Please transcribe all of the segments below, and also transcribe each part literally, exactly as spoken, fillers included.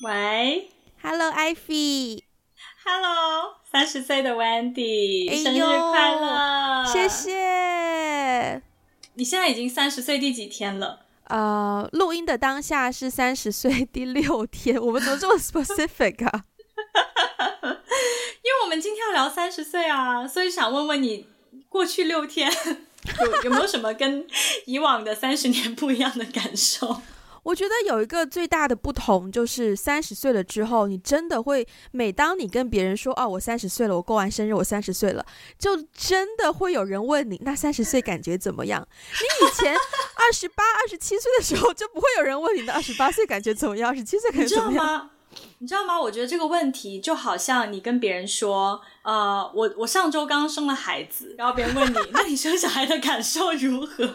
喂 ，Hello Ivy，Hello， 三十岁的 Wendy，、哎、生日快乐！谢谢。你现在已经三十岁第几天了？呃，录音的当下是三十岁第六天。我们怎么这么 specific 啊？因为我们今天要聊三十岁啊，所以想问问你，过去六天有有没有什么跟以往的三十年不一样的感受？我觉得有一个最大的不同就是三十岁了之后，你真的会每当你跟别人说哦，我三十岁了，我过完生日我三十岁了，就真的会有人问你那三十岁感觉怎么样。你以前二十八、二十七岁的时候就不会有人问你的二十八岁感觉怎么样，二十七岁感觉怎么样。你知道吗？我觉得这个问题就好像你跟别人说，呃，我我上周刚生了孩子，然后别人问你，那你生小孩的感受如何？就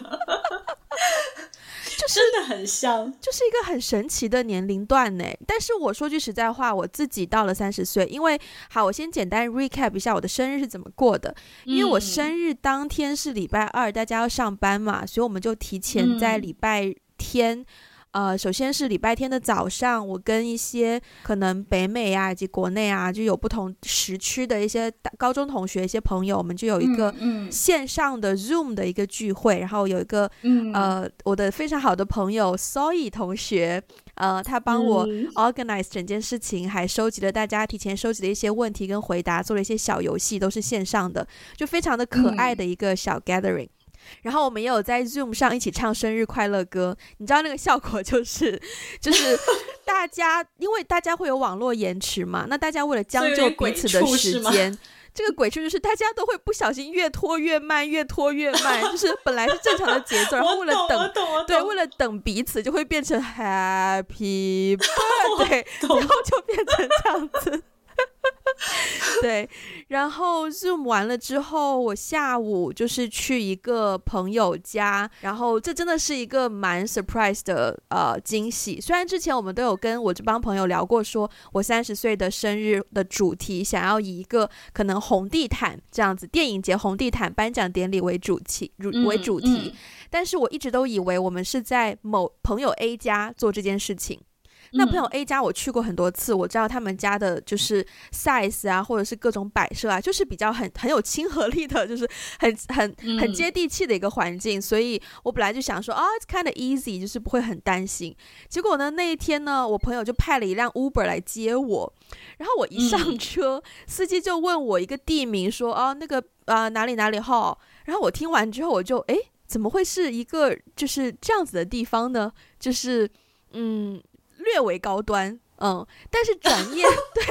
是、真的很像，就是一个很神奇的年龄段呢。但是我说句实在话，我自己到了三十岁，因为好，我先简单 recap 一下我的生日是怎么过的。因为我生日当天是礼拜二，大家要上班嘛，所以我们就提前在礼拜天。嗯呃，首先是礼拜天的早上，我跟一些可能北美啊以及国内啊就有不同时区的一些高中同学、一些朋友，我们就有一个线上的 Zoom 的一个聚会，嗯嗯、然后有一个、嗯、呃我的非常好的朋友 Soy 同学，呃，他帮我 organize 整件事情，嗯、还收集了大家提前收集的一些问题跟回答，做了一些小游戏，都是线上的，就非常的可爱的一个小 gathering。嗯然后我们也有在 Zoom 上一起唱生日快乐歌，你知道那个效果就是就是大家因为大家会有网络延迟嘛，那大家为了将就彼此的时间，这个鬼畜就是大家都会不小心越拖越慢越拖越慢就是本来是正常的节奏然后为了等对为了等彼此就会变成 Happy Birthday 然后就变成这样子对，然后 Zoom 完了之后，我下午就是去一个朋友家，然后这真的是一个蛮 surprise 的呃惊喜。虽然之前我们都有跟我这帮朋友聊过说，说我三十岁的生日的主题想要以一个可能红地毯这样子电影节红地毯颁奖典礼为主题为主题、嗯嗯，但是我一直都以为我们是在某朋友 A 家做这件事情。那朋友 A 家我去过很多次，我知道他们家的就是 size 啊，或者是各种摆设啊，就是比较很很有亲和力的，就是很很很接地气的一个环境，所以我本来就想说啊、哦、，it's kind of easy， 就是不会很担心。结果呢，那一天呢，我朋友就派了一辆 Uber 来接我，然后我一上车，嗯、司机就问我一个地名说，说哦那个啊、呃、哪里哪里号，然后我听完之后我就哎怎么会是一个就是这样子的地方呢？就是嗯。略为高端，嗯，但是转念对，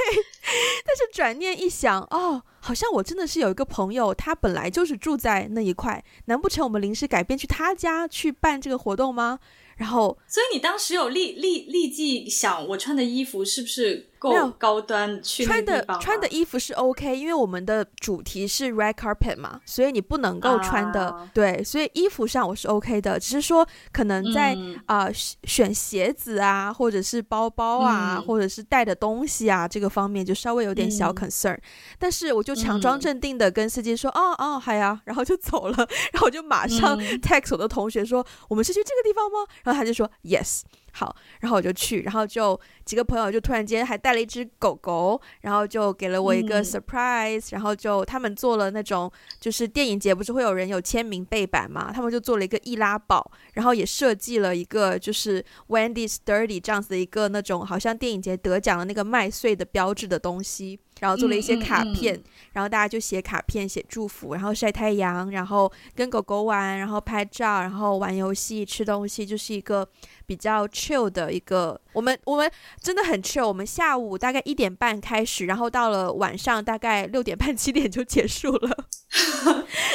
但是转念一想，哦，好像我真的是有一个朋友，他本来就是住在那一块，难不成我们临时改变去他家去办这个活动吗？然后，所以你当时有立立立即想，我穿的衣服是不是够高端去那地方、啊？穿的穿的衣服是 OK， 因为我们的主题是 red carpet 嘛，所以你不能够穿的、啊、对，所以衣服上我是 OK 的，只是说可能在啊、嗯呃、选鞋子啊，或者是包包啊，嗯、或者是带的东西啊这个方面就稍微有点小 concern，、嗯、但是我就强装镇定的跟司机说，嗯、哦哦嗨呀、啊，然后就走了，然后我就马上 text 我的同学说，嗯、我们是去这个地方吗？然后他就说 yes 好，然后我就去，然后就几个朋友就突然间还带了一只狗狗，然后就给了我一个 surprise、嗯、然后就他们做了那种就是电影节不是会有人有签名背板嘛，他们就做了一个易拉宝，然后也设计了一个就是 Wendy's Dirty 这样子的一个那种好像电影节得奖的那个麦穗的标志的东西，然后做了一些卡片、嗯嗯、然后大家就写卡片写祝福，然后晒太阳，然后跟狗狗玩，然后拍照，然后玩游戏吃东西，就是一个比较 chill 的一个我们我们真的很 chill， 我们下午大概一点半开始，然后到了晚上大概六点半七点就结束了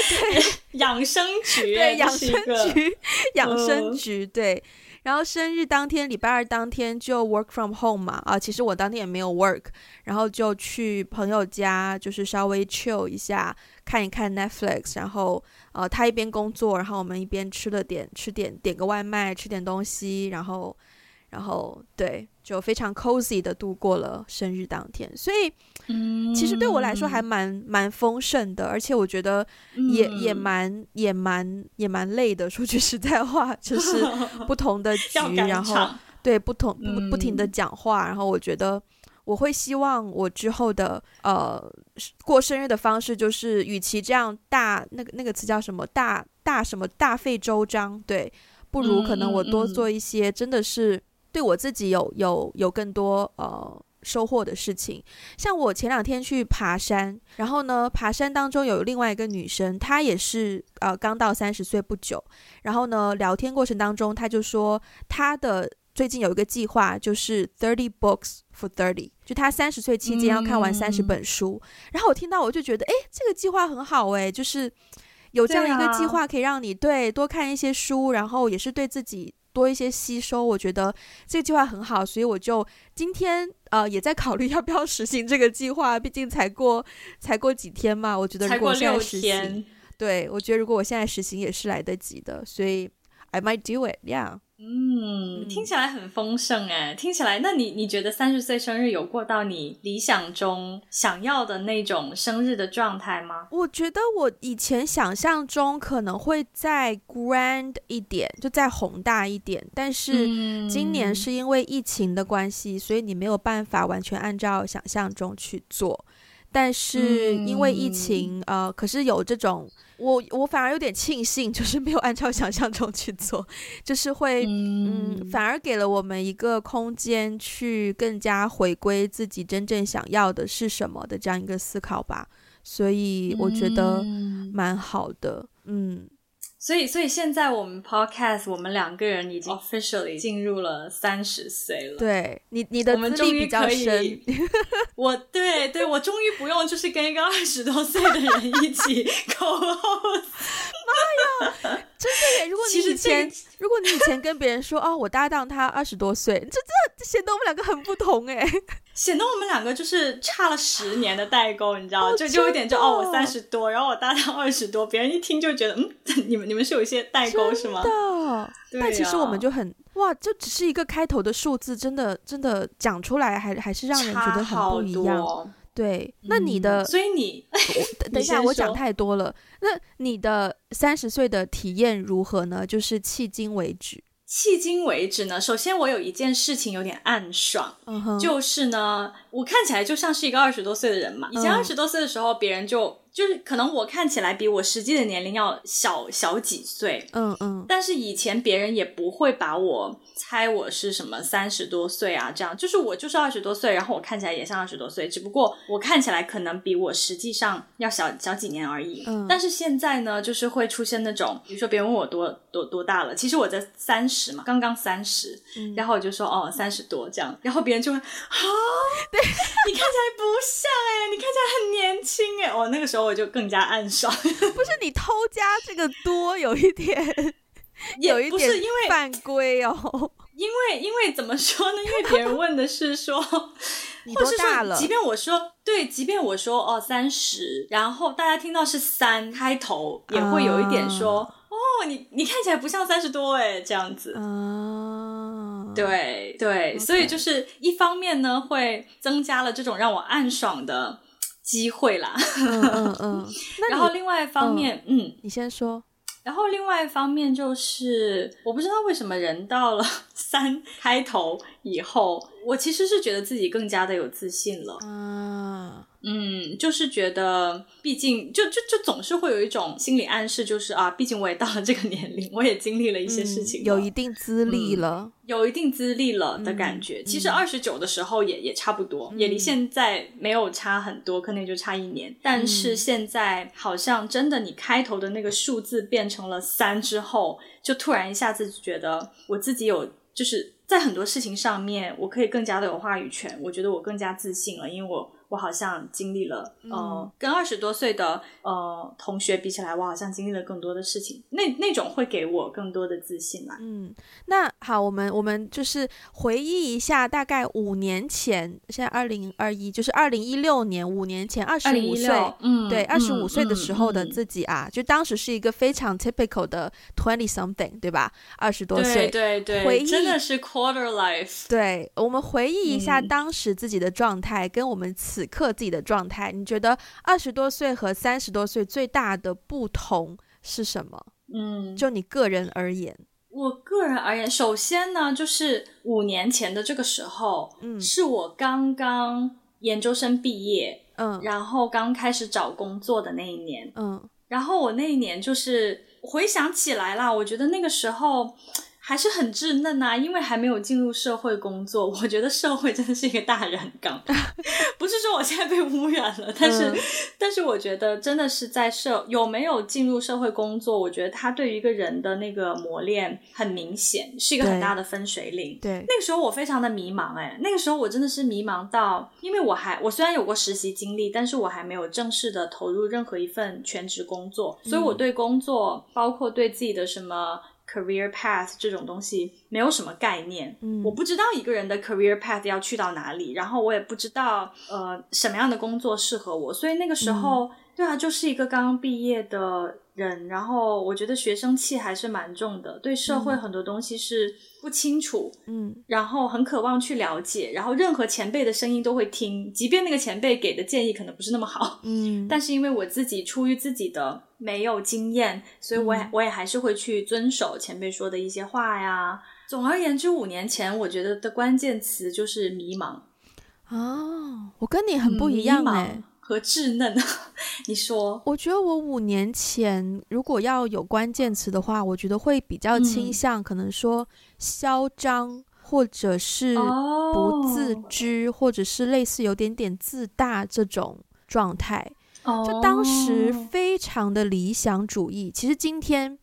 对养生局对养生局养生局、嗯、对，然后生日当天礼拜二当天就 work from home 嘛，啊，其实我当天也没有 work， 然后就去朋友家就是稍微 chill 一下看一看 Netflix， 然后呃他一边工作，然后我们一边吃了点吃点点个外卖吃点东西，然后然后对就非常 cozy 的度过了生日当天，所以其实对我来说还蛮蛮丰盛的，而且我觉得也、嗯、也蛮也蛮也蛮累的，说句实在话就是不同的局然后对不同 不, 不停的讲话、嗯、然后我觉得我会希望我之后的呃过生日的方式就是与其这样大那个那个词叫什么大大什么大费周章，对，不如可能我多做一些真的是对我自己有有有更多呃收获的事情。像我前两天去爬山，然后呢爬山当中有另外一个女生，她也是呃刚到三十岁不久，然后呢聊天过程当中她就说她的最近有一个计划就是thirty books for thirty，就他三十岁期间要看完三十本书、嗯、然后我听到我就觉得哎，这个计划很好哎，就是有这样一个计划可以让你 对,、啊、对多看一些书，然后也是对自己多一些吸收，我觉得这个计划很好，所以我就今天呃也在考虑要不要实行这个计划，毕竟才过才过几天嘛，我觉得如果我现在实行，对，我觉得如果我现在实行也是来得及的，所以 I might do it yeah。嗯，听起来很丰盛哎，听起来，那你你觉得三十岁生日有过到你理想中想要的那种生日的状态吗？我觉得我以前想象中可能会再 grand 一点，就再宏大一点，但是今年是因为疫情的关系，所以你没有办法完全按照想象中去做。但是因为疫情、嗯、呃，可是有这种我我反而有点庆幸，就是没有按照想象中去做，就是会 嗯, 嗯，反而给了我们一个空间去更加回归自己真正想要的是什么的这样一个思考吧，所以我觉得蛮好的。 嗯, 嗯所以所以现在我们 podcast 我们两个人已经 officially 进入了三十岁了。对，你你的资历比较深。我对对，我终于不用就是跟一个二十多岁的人一起 co-host。妈呀，真的耶！如果你以前如果你以前跟别人说哦，我搭档他二十多岁，这这显得我们两个很不同哎。显得我们两个就是差了十年的代沟，你知道吗？就就有点就哦，我三十多，然后我搭档二十多，别人一听就觉得嗯，你们你们是有一些代沟是吗？对、啊，但其实我们就很哇，就只是一个开头的数字，真的真的讲出来还还是让人觉得很不一样。对，那你的，嗯、所以你等一下，我讲太多了。那你的三十岁的体验如何呢？就是迄今为止。迄今为止呢，首先我有一件事情有点暗爽、uh-huh. 就是呢我看起来就像是一个二十多岁的人嘛，以前二十多岁的时候、uh-huh. 别人就就是可能我看起来比我实际的年龄要小小几岁，嗯嗯，但是以前别人也不会把我猜我是什么三十多岁啊这样，就是我就是二十多岁，然后我看起来也像二十多岁，只不过我看起来可能比我实际上要小小几年而已、嗯、但是现在呢就是会出现那种比如说别人问我多多多大了，其实我在三十嘛，刚刚三十、嗯、然后我就说哦三十多这样，然后别人就会啊、哦、对你看起来不像哎、欸、你看起来很年轻哎、欸、哦那个时候我就更加暗爽不是你偷加这个多有一点有一点犯规哦，因为因为怎么说呢？因为别人问的是说，你多大了？即便我说对，即便我说哦三十，然后大家听到是三开头，也会有一点说、啊、哦，你你看起来不像三十多哎，这样子啊，对对， okay. 所以就是一方面呢，会增加了这种让我暗爽的机会啦，嗯嗯嗯，然后另外一方面，嗯，嗯你先说。然后另外一方面就是我不知道为什么人到了三开头以后我其实是觉得自己更加的有自信了啊，嗯，就是觉得毕竟就就就总是会有一种心理暗示，就是啊毕竟我也到了这个年龄，我也经历了一些事情、嗯、有一定资历了、嗯、有一定资历了的感觉、嗯、其实二十九的时候也也差不多、嗯、也离现在没有差很多，可能就差一年，但是现在好像真的你开头的那个数字变成了三之后，就突然一下子觉得我自己有就是在很多事情上面我可以更加的有话语权，我觉得我更加自信了，因为我我好像经历了、嗯、呃，跟二十多岁的呃同学比起来，我好像经历了更多的事情，那那种会给我更多的自信啦。嗯，那好，我们我们就是回忆一下，大概五年前，现在二零二一，就是二零一六年，五年前二十五岁，嗯，对，二十五岁的时候的自己啊、嗯嗯，就当时是一个非常 typical 的 twenty something， 对吧？二十多岁，对对对，回忆真的是 quarter life。对，我们回忆一下当时自己的状态，嗯、跟我们此。此刻自己的状态，你觉得二十多岁和三十多岁最大的不同是什么？嗯，就你个人而言，我个人而言，首先呢，就是五年前的这个时候，嗯，是我刚刚研究生毕业，嗯，然后刚开始找工作的那一年，嗯，然后我那一年就是回想起来啦，我觉得那个时候还是很稚嫩啊，因为还没有进入社会工作。我觉得社会真的是一个大染缸，不是说我现在被污染了，但是、嗯、但是我觉得真的是在社有没有进入社会工作，我觉得它对于一个人的那个磨练很明显，是一个很大的分水岭。对，那个时候我非常的迷茫，哎，那个时候我真的是迷茫到，因为我还我虽然有过实习经历，但是我还没有正式的投入任何一份全职工作，所以我对工作、嗯、包括对自己的什么career path 这种东西没有什么概念、嗯、我不知道一个人的 career path 要去到哪里，然后我也不知道呃什么样的工作适合我，所以那个时候、嗯、对啊，就是一个刚刚毕业的人，然后我觉得学生气还是蛮重的，对社会很多东西是不清楚，嗯，然后很渴望去了解，然后任何前辈的声音都会听，即便那个前辈给的建议可能不是那么好，嗯，但是因为我自己出于自己的没有经验，所以我也、嗯、我也还是会去遵守前辈说的一些话呀。总而言之，五年前我觉得的关键词就是迷茫。哦，我跟你很不一样哎、欸。和稚嫩你说，我觉得我五年前如果要有关键词的话，我觉得会比较倾向、嗯、可能说嚣张，或者是不自知、哦、或者是类似有点点自大这种状态、哦、就当时非常的理想主义。其实今天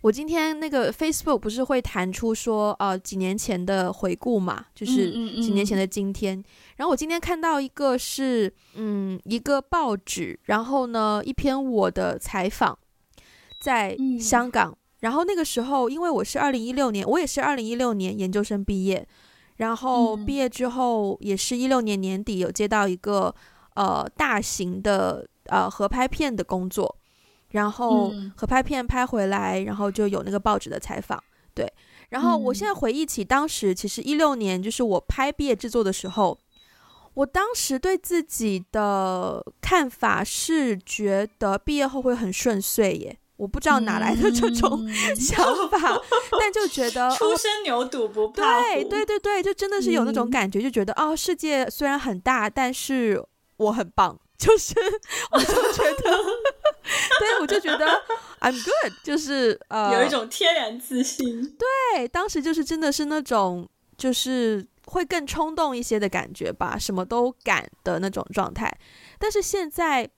我今天那个 Facebook 不是会弹出说呃几年前的回顾嘛，就是几年前的今天、嗯嗯嗯、然后我今天看到一个是嗯一个报纸，然后呢一篇我的采访在香港、嗯、然后那个时候因为我是二零一六年，我也是二零一六年研究生毕业，然后毕业之后也是一六年年底有接到一个呃大型的呃合拍片的工作，然后合拍片拍回来、嗯、然后就有那个报纸的采访。对，然后我现在回忆起当时其实一六年就是我拍毕业制作的时候，我当时对自己的看法是觉得毕业后会很顺遂耶，我不知道哪来的这种想法、嗯、但就觉得初生牛犊不怕虎、哦、对对对对，就真的是有那种感觉、嗯、就觉得哦，世界虽然很大，但是我很棒，就是我就觉得对，我就觉得 I'm good， 就是、呃、有一种天然自信。对，当时就是真的是那种就是会更冲动一些的感觉吧，什么都敢的那种状态。但是现在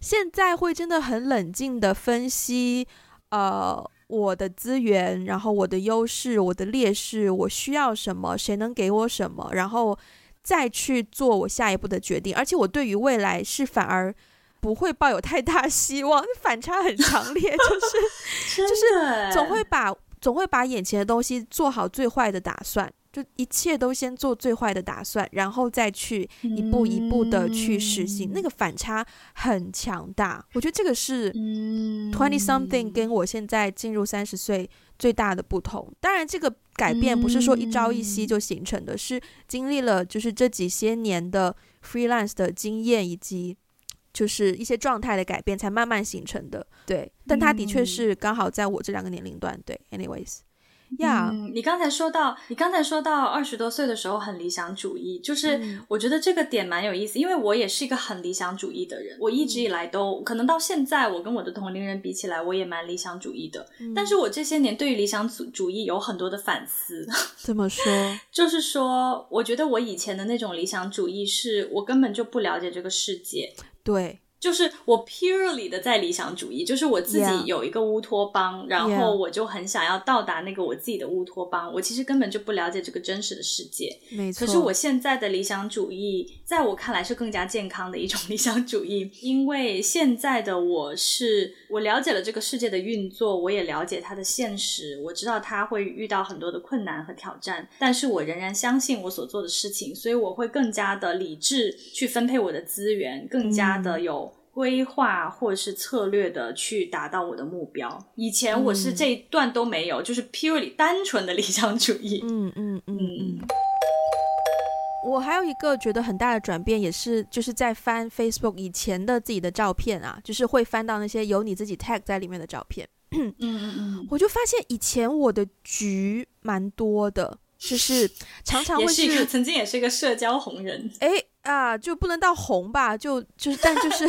现在会真的很冷静的分析呃我的资源，然后我的优势，我的劣势，我需要什么，谁能给我什么，然后再去做我下一步的决定。而且我对于未来是反而不会抱有太大希望，反差很强烈，就是就是总会把总会把眼前的东西做好最坏的打算，就一切都先做最坏的打算，然后再去一步一步的去实行、嗯、那个反差很强大。我觉得这个是twenty something跟我现在进入三十岁最大的不同。当然这个改变不是说一朝一夕就形成的、嗯、是经历了就是这几些年的 freelance 的经验以及就是一些状态的改变才慢慢形成的。对，但它的确是刚好在我这两个年龄段。对 anyways yeah、嗯、你刚才说到你刚才说到二十多岁的时候很理想主义，就是我觉得这个点蛮有意思，因为我也是一个很理想主义的人，我一直以来都可能到现在我跟我的同龄人比起来我也蛮理想主义的、嗯、但是我这些年对于理想主义有很多的反思。怎么说？就是说我觉得我以前的那种理想主义是我根本就不了解这个世界。对，就是我 purely 的在理想主义，就是我自己有一个乌托邦、yeah. 然后我就很想要到达那个我自己的乌托邦，我其实根本就不了解这个真实的世界。没错。可是我现在的理想主义在我看来是更加健康的一种理想主义，因为现在的我是我了解了这个世界的运作，我也了解它的现实，我知道它会遇到很多的困难和挑战，但是我仍然相信我所做的事情，所以我会更加的理智去分配我的资源，更加的有、嗯规划或者是策略的去达到我的目标。以前我是这一段都没有、嗯、就是 purely 单纯的理想主义。嗯嗯嗯嗯。我还有一个觉得很大的转变也是就是在翻 Facebook 以前的自己的照片啊，就是会翻到那些有你自己 tag 在里面的照片嗯嗯嗯，我就发现以前我的局蛮多的，就是常常会 是, 也是一个曾经也是一个社交红人，哎啊，就不能到红吧，就就是但就是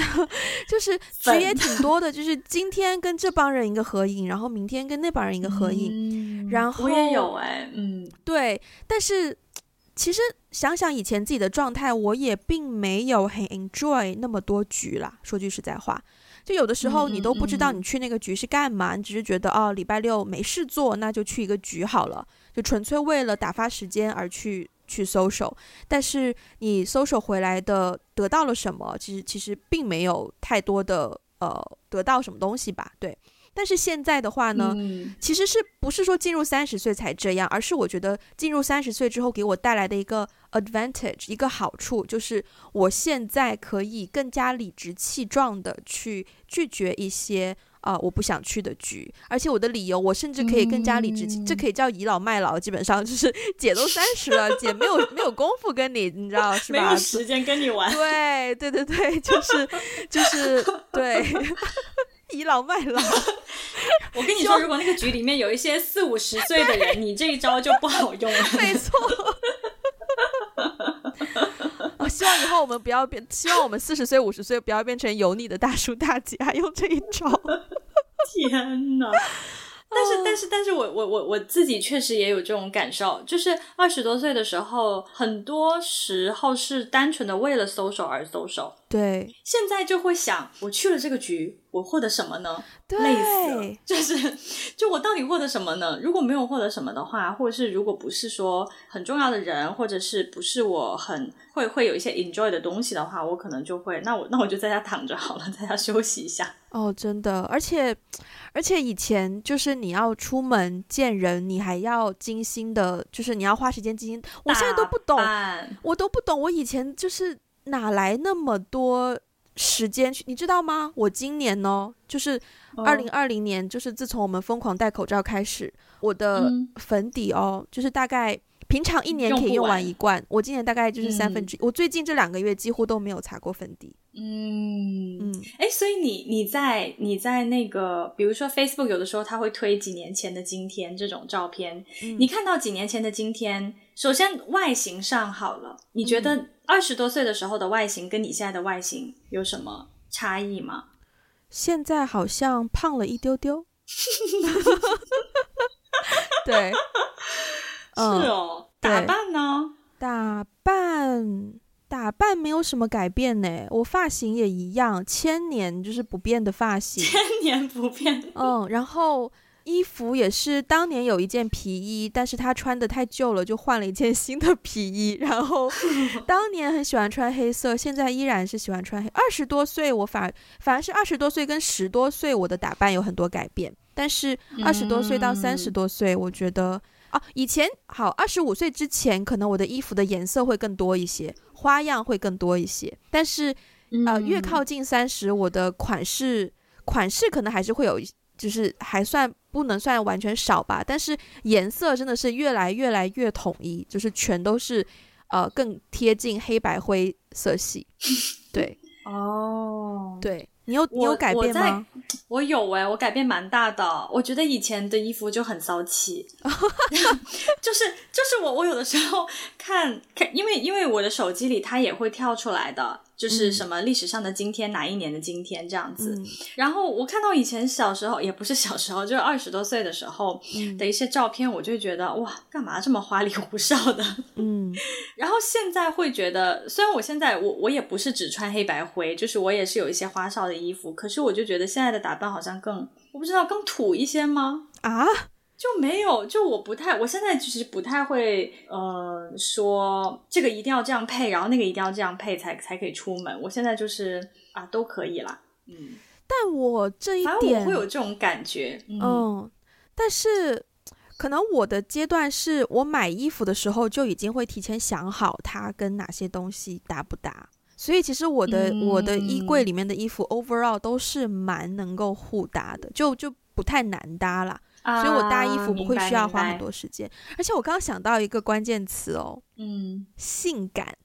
就是局也挺多的，就是今天跟这帮人一个合影，然后明天跟那帮人一个合影，嗯，然后我也有哎，嗯，对，但是其实想想以前自己的状态，我也并没有很 enjoy 那么多局啦，说句实在话。就有的时候你都不知道你去那个局是干嘛，嗯嗯，你只是觉得哦，礼拜六没事做，那就去一个局好了，就纯粹为了打发时间而去去 social。 但是你 social 回来的得到了什么，其实其实并没有太多的呃得到什么东西吧，对。但是现在的话呢，嗯，其实是不是说进入三十岁才这样，而是我觉得进入三十岁之后给我带来的一个 advantage， 一个好处，就是我现在可以更加理直气壮的去拒绝一些啊，呃、我不想去的局，而且我的理由我甚至可以更加理直气，嗯，这可以叫倚老卖老，基本上就是姐都三十了，姐没有没有功夫跟你，你知道是吧？没有时间跟你玩。对对对对，就是就是对。倚老卖老。我跟你说，如果那个局里面有一些四五十岁的人，你这一招就不好用了。没错。我希望以后我们不要变，希望我们四十岁、五十岁不要变成油腻的大叔大姐，还用这一招。天哪！但是但是但是我我我我自己确实也有这种感受，就是二十多岁的时候，很多时候是单纯的为了 social 而 social。对，现在就会想，我去了这个局，我获得什么呢？对，累死了，就是就我到底获得什么呢？如果没有获得什么的话，或者是如果不是说很重要的人，或者是不是我很会会有一些 enjoy 的东西的话，我可能就会那我那我就在家躺着好了，在家休息一下。哦，真的，而且。而且以前就是你要出门见人，你还要精心的，就是你要花时间精心。我现在都不懂，我都不懂，我以前就是哪来那么多时间去，你知道吗？我今年呢，就是二零二零年，就是自从我们疯狂戴口罩开始，我的粉底哦，嗯，就是大概平常一年可以用完一罐，我今年大概就是三分之一，嗯。我最近这两个月几乎都没有擦过粉底。嗯嗯，哎，所以你你在你在那个，比如说 Facebook 有的时候他会推几年前的今天这种照片，嗯，你看到几年前的今天，首先外形上好了，你觉得二十多岁的时候的外形跟你现在的外形有什么差异吗？现在好像胖了一丢丢。对，嗯，是哦，打扮呢？打扮。打扮没有什么改变呢，我发型也一样，千年就是不变的发型，千年不变。嗯，然后衣服也是，当年有一件皮衣，但是他穿的太旧了，就换了一件新的皮衣。然后当年很喜欢穿黑色，现在依然是喜欢穿黑。二十多岁，我反而反而是二十多岁跟十多岁，我的打扮有很多改变。但是二十多岁到三十多岁，我觉得啊，以前好，二十五岁之前，可能我的衣服的颜色会更多一些。花样会更多一些，但是，呃，越靠近三十，我的款式款式可能还是会有，就是还算不能算完全少吧，但是颜色真的是越来越来越统一，就是全都是，呃，更贴近黑白灰色系。对，哦，对。你有你有改变吗？ 我, 我有哎、欸，我改变蛮大的。我觉得以前的衣服就很骚气，就是就是我我有的时候看看，因为因为我的手机里它也会跳出来的，就是什么历史上的今天，嗯，哪一年的今天这样子，嗯。然后我看到以前小时候，也不是小时候，就是二十多岁的时候的一些照片，我就会觉得哇，干嘛这么花里胡哨的？嗯。然后现在会觉得，虽然我现在我我也不是只穿黑白灰，就是我也是有一些花哨的。衣服，可是我就觉得现在的打扮好像更，我不知道更土一些吗？啊，就没有，就我不太，我现在其实不太会，呃，说这个一定要这样配，然后那个一定要这样配才才可以出门。我现在就是啊，都可以啦，嗯。但我这一点，反正我会有这种感觉，嗯。嗯，但是可能我的阶段是我买衣服的时候就已经会提前想好它跟哪些东西搭不搭。所以其实我的、嗯、我的衣柜里面的衣服 overall 都是蛮能够互搭的，就就不太难搭啦、啊、所以我搭衣服不会需要花很多时间。而且我刚刚想到一个关键词哦，嗯，性感。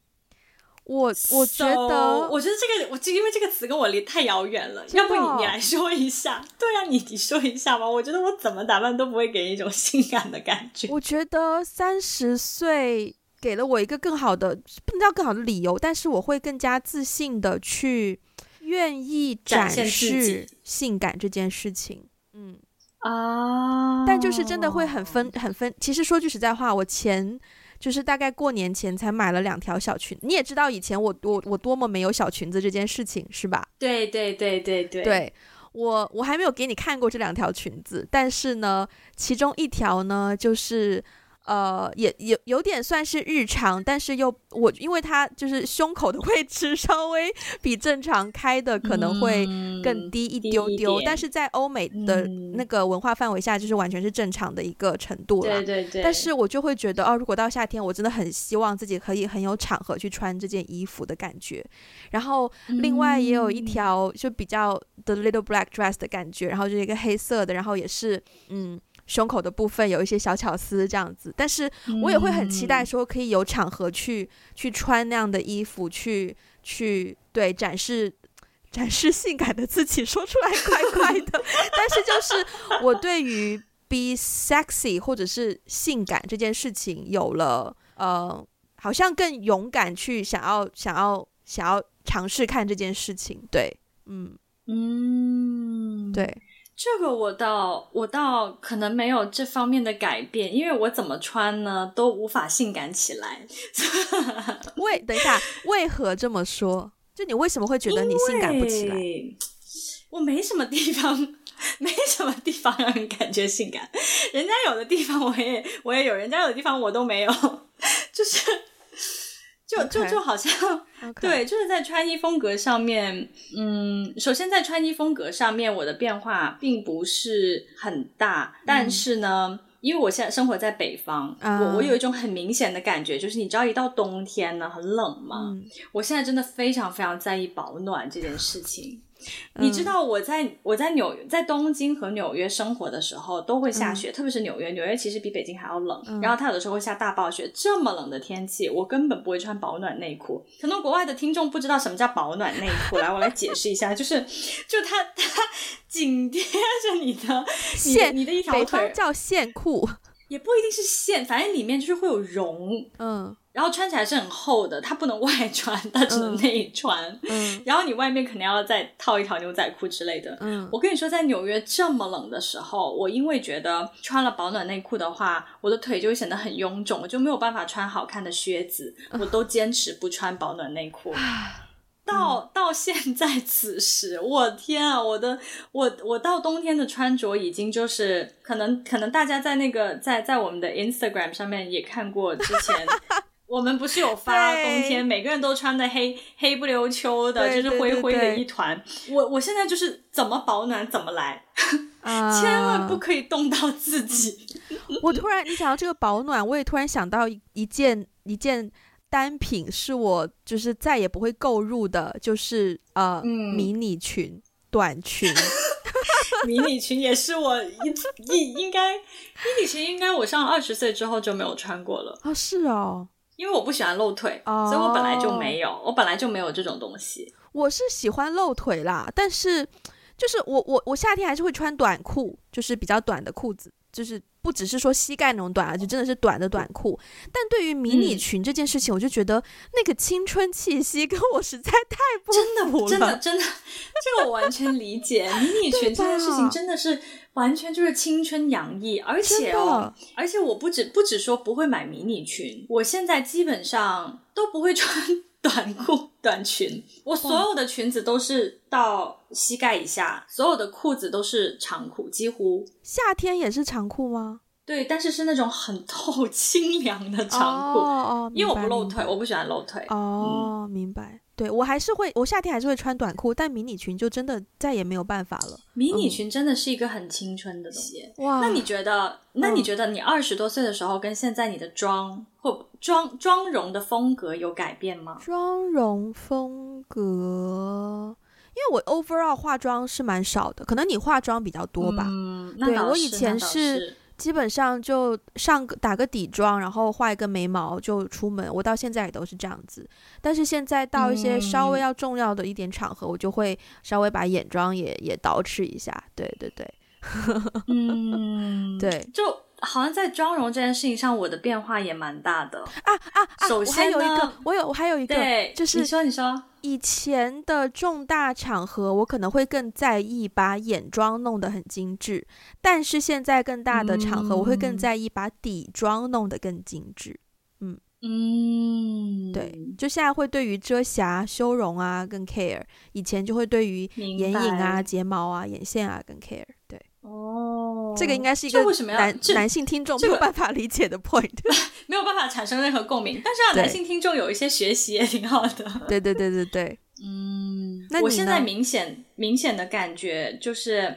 我我觉得、so, 我觉得这个我因为这个词跟我离太遥远了，要不你你来说一下。对啊，你你说一下吧。我觉得我怎么打扮都不会给人一种性感的感觉。我觉得三十岁给了我一个更好的，不能叫更好的理由，但是我会更加自信的去愿意展示性感这件事情。嗯啊，但就是真的会很分很分。其实说句实在话，我前就是大概过年前才买了两条小裙，你也知道以前我我我多么没有小裙子这件事情是吧？对对对对对对，我我还没有给你看过这两条裙子，但是呢，其中一条呢就是呃也也有点算是日常，但是又我因为它就是胸口的位置稍微比正常开的可能会更低一丢丢，嗯、但是在欧美的那个文化范围下，就是完全是正常的一个程度啦。对对对。但是我就会觉得哦，如果到夏天，我真的很希望自己可以很有场合去穿这件衣服的感觉。然后另外也有一条就比较 the little black dress 的感觉，然后就是一个黑色的，然后也是嗯。胸口的部分有一些小巧思这样子，但是我也会很期待说可以有场合去、嗯、去穿那样的衣服去去对展示展示性感的自己，说出来怪怪的但是就是我对于 be sexy 或者是性感这件事情有了呃，好像更勇敢去想要想要想要尝试看这件事情。对，嗯嗯，对，这个我倒我倒可能没有这方面的改变，因为我怎么穿呢都无法性感起来为等一下，为何这么说？就你为什么会觉得你性感不起来？我没什么地方没什么地方让人感觉性感，人家有的地方我也我也有，人家有的地方我都没有就是就、okay. 就就好像、okay. 对，就是在穿衣风格上面，嗯，首先在穿衣风格上面我的变化并不是很大、嗯、但是呢因为我现在生活在北方、嗯、我我有一种很明显的感觉，就是你知道一到冬天呢很冷嘛、嗯、我现在真的非常非常在意保暖这件事情。你知道我在、嗯、我在纽约在东京和纽约生活的时候都会下雪、嗯、特别是纽约纽约其实比北京还要冷、嗯、然后它有的时候会下大暴雪，这么冷的天气我根本不会穿保暖内裤。可能国外的听众不知道什么叫保暖内裤来我来解释一下就是就它它紧贴着你的你的你的一条腿，北方叫线裤，也不一定是线，反正里面就是会有绒，嗯，然后穿起来是很厚的，它不能外穿，它只能内穿、嗯嗯、然后你外面可能要再套一条牛仔裤之类的、嗯、我跟你说在纽约这么冷的时候，我因为觉得穿了保暖内裤的话我的腿就会显得很臃肿，我就没有办法穿好看的靴子，我都坚持不穿保暖内裤、啊到到现在此时，我天啊，我的我我到冬天的穿着已经就是可能可能大家在那个在在我们的 Instagram 上面也看过，之前我们不是有发冬天每个人都穿的黑黑不溜秋的，就是灰灰的一团。对对对对，我我现在就是怎么保暖怎么来千万不可以冻到自己我突然你想到这个保暖，我也突然想到一一件一件单品是我就是再也不会购入的，就是呃、嗯、迷你裙短裙迷你裙也是我应应该迷你裙应该我上二十岁之后就没有穿过了。哦，是哦，因为我不喜欢露腿、哦、所以我本来就没有我本来就没有这种东西。我是喜欢露腿啦，但是就是我我我夏天还是会穿短裤，就是比较短的裤子，就是不只是说膝盖那种短啊，就真的是短的短裤。但对于迷你裙这件事情、嗯、我就觉得那个青春气息跟我实在太不符了，真的真的真的这个我完全理解迷你裙这件事情真的是完全就是青春洋溢。而且哦，而且我不只不只说不会买迷你裙，我现在基本上都不会穿短裤短裙，我所有的裙子都是到膝盖以下，所有的裤子都是长裤，几乎。夏天也是长裤吗？对，但是是那种很透清凉的长裤、哦哦、因为我不露腿，我不喜欢露腿。哦、嗯、明白。对，我还是会我夏天还是会穿短裤，但迷你裙就真的再也没有办法了。迷你裙真的是一个很青春的东西、嗯、哇。那你觉得那你觉得你二十多岁的时候跟现在你的妆或妆妆容的风格有改变吗？妆容风格，因为我 overall 化妆是蛮少的，可能你化妆比较多吧。嗯，那倒是。对，我以前 是, 是基本上就上个打个底妆，然后画一个眉毛就出门，我到现在也都是这样子。但是现在到一些稍微要重要的一点场合，嗯，我就会稍微把眼妆也也捯饬一下。对对对嗯，对，就好像在妆容这件事情上我的变化也蛮大的啊啊啊！首先呢，我还有一个我有我还有一个对，就是你说你说以前的重大场合我可能会更在意把眼妆弄得很精致，但是现在更大的场合我会更在意把底妆弄得更精致。嗯嗯，对，就现在会对于遮瑕修容啊更 care， 以前就会对于眼影啊睫毛啊眼线啊更 care。 对哦，这个应该是一个 男, 男性听众没有办法理解的 point，这个，没有办法产生任何共鸣，但是，啊，男性听众有一些学习也挺好的。对对对对对嗯，那我现在明显明显的感觉就是